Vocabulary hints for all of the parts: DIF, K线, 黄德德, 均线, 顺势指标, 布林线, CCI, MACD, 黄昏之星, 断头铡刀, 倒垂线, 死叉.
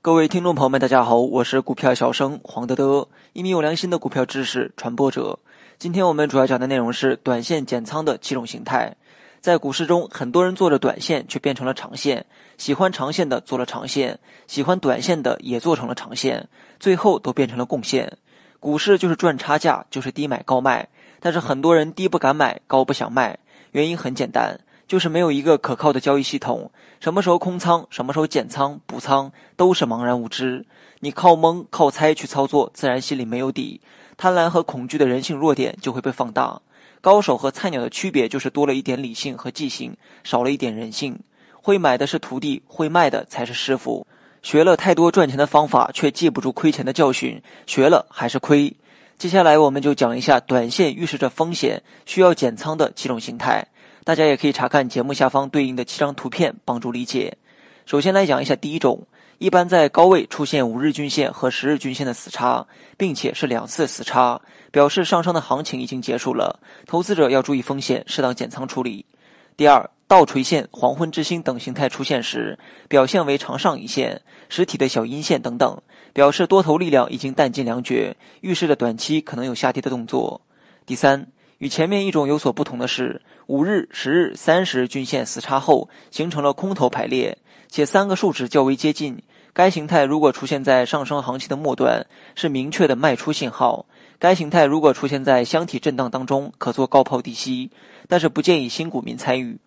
各位听众朋友们大家好，我是股票小生黄德德，一名有良心的股票知识传播者。今天我们主要讲的内容是短线减仓的七种形态。在股市中，很多人做着短线却变成了长线，喜欢长线的做了长线，喜欢短线的也做成了长线，最后都变成了共线。股市就是赚差价，就是低买高卖，但是很多人低不敢买，高不想卖，原因很简单，就是没有一个可靠的交易系统，什么时候空仓，什么时候减仓、补仓，都是茫然无知。你靠蒙、靠猜去操作，自然心里没有底，贪婪和恐惧的人性弱点就会被放大。高手和菜鸟的区别就是多了一点理性和记性，少了一点人性。会买的是徒弟，会卖的才是师傅。学了太多赚钱的方法，却记不住亏钱的教训，学了还是亏。接下来我们就讲一下短线预示着风险，需要减仓的几种形态。大家也可以查看节目下方对应的7张图片帮助理解。首先来讲一下第一种，一般在高位出现5日均线和10日均线的死叉，并且是2次死叉，表示上升的行情已经结束了，投资者要注意风险，适当减仓处理。第二，倒垂线、黄昏之星等形态出现时，表现为长上影线、实体的小阴线等等，表示多头力量已经弹尽粮绝，预示着短期可能有下跌的动作。第三，与前面一种有所不同的是，5日、10日、30日均线死叉后形成了空头排列，且3个数值较为接近，该形态如果出现在上升行情的末端，是明确的卖出信号，该形态如果出现在箱体震荡当中，可做高抛低吸，但是不建议新股民参与。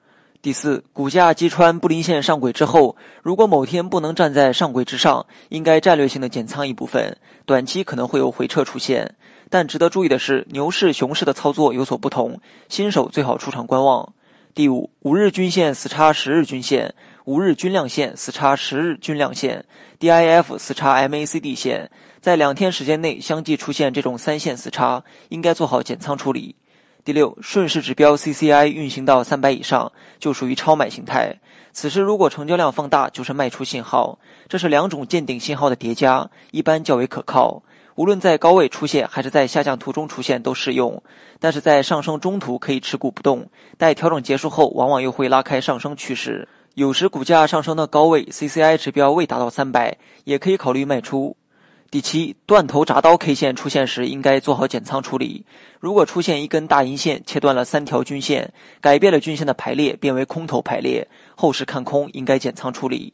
第四，股价击穿布林线上轨之后，如果某天不能站在上轨之上，应该战略性的减仓一部分，短期可能会有回撤出现。但值得注意的是，牛市熊市的操作有所不同，新手最好出场观望。第五，5日均线死叉10日均线、5日均量线死叉10日均量线、DIF 死叉 MACD 线，在2天时间内相继出现这种3线死叉，应该做好减仓处理。第六，顺势指标 CCI 运行到300以上就属于超买形态，此时如果成交量放大，就是卖出信号，这是2种见顶信号的叠加，一般较为可靠，无论在高位出现还是在下降途中出现都适用，但是在上升中途可以持股不动，待调整结束后往往又会拉开上升趋势，有时股价上升的高位 CCI 指标未达到300，也可以考虑卖出。第七，断头铡刀 K 线出现时应该做好减仓处理，如果出现一根大阴线切断了3条均线，改变了均线的排列，变为空头排列，后市看空，应该减仓处理。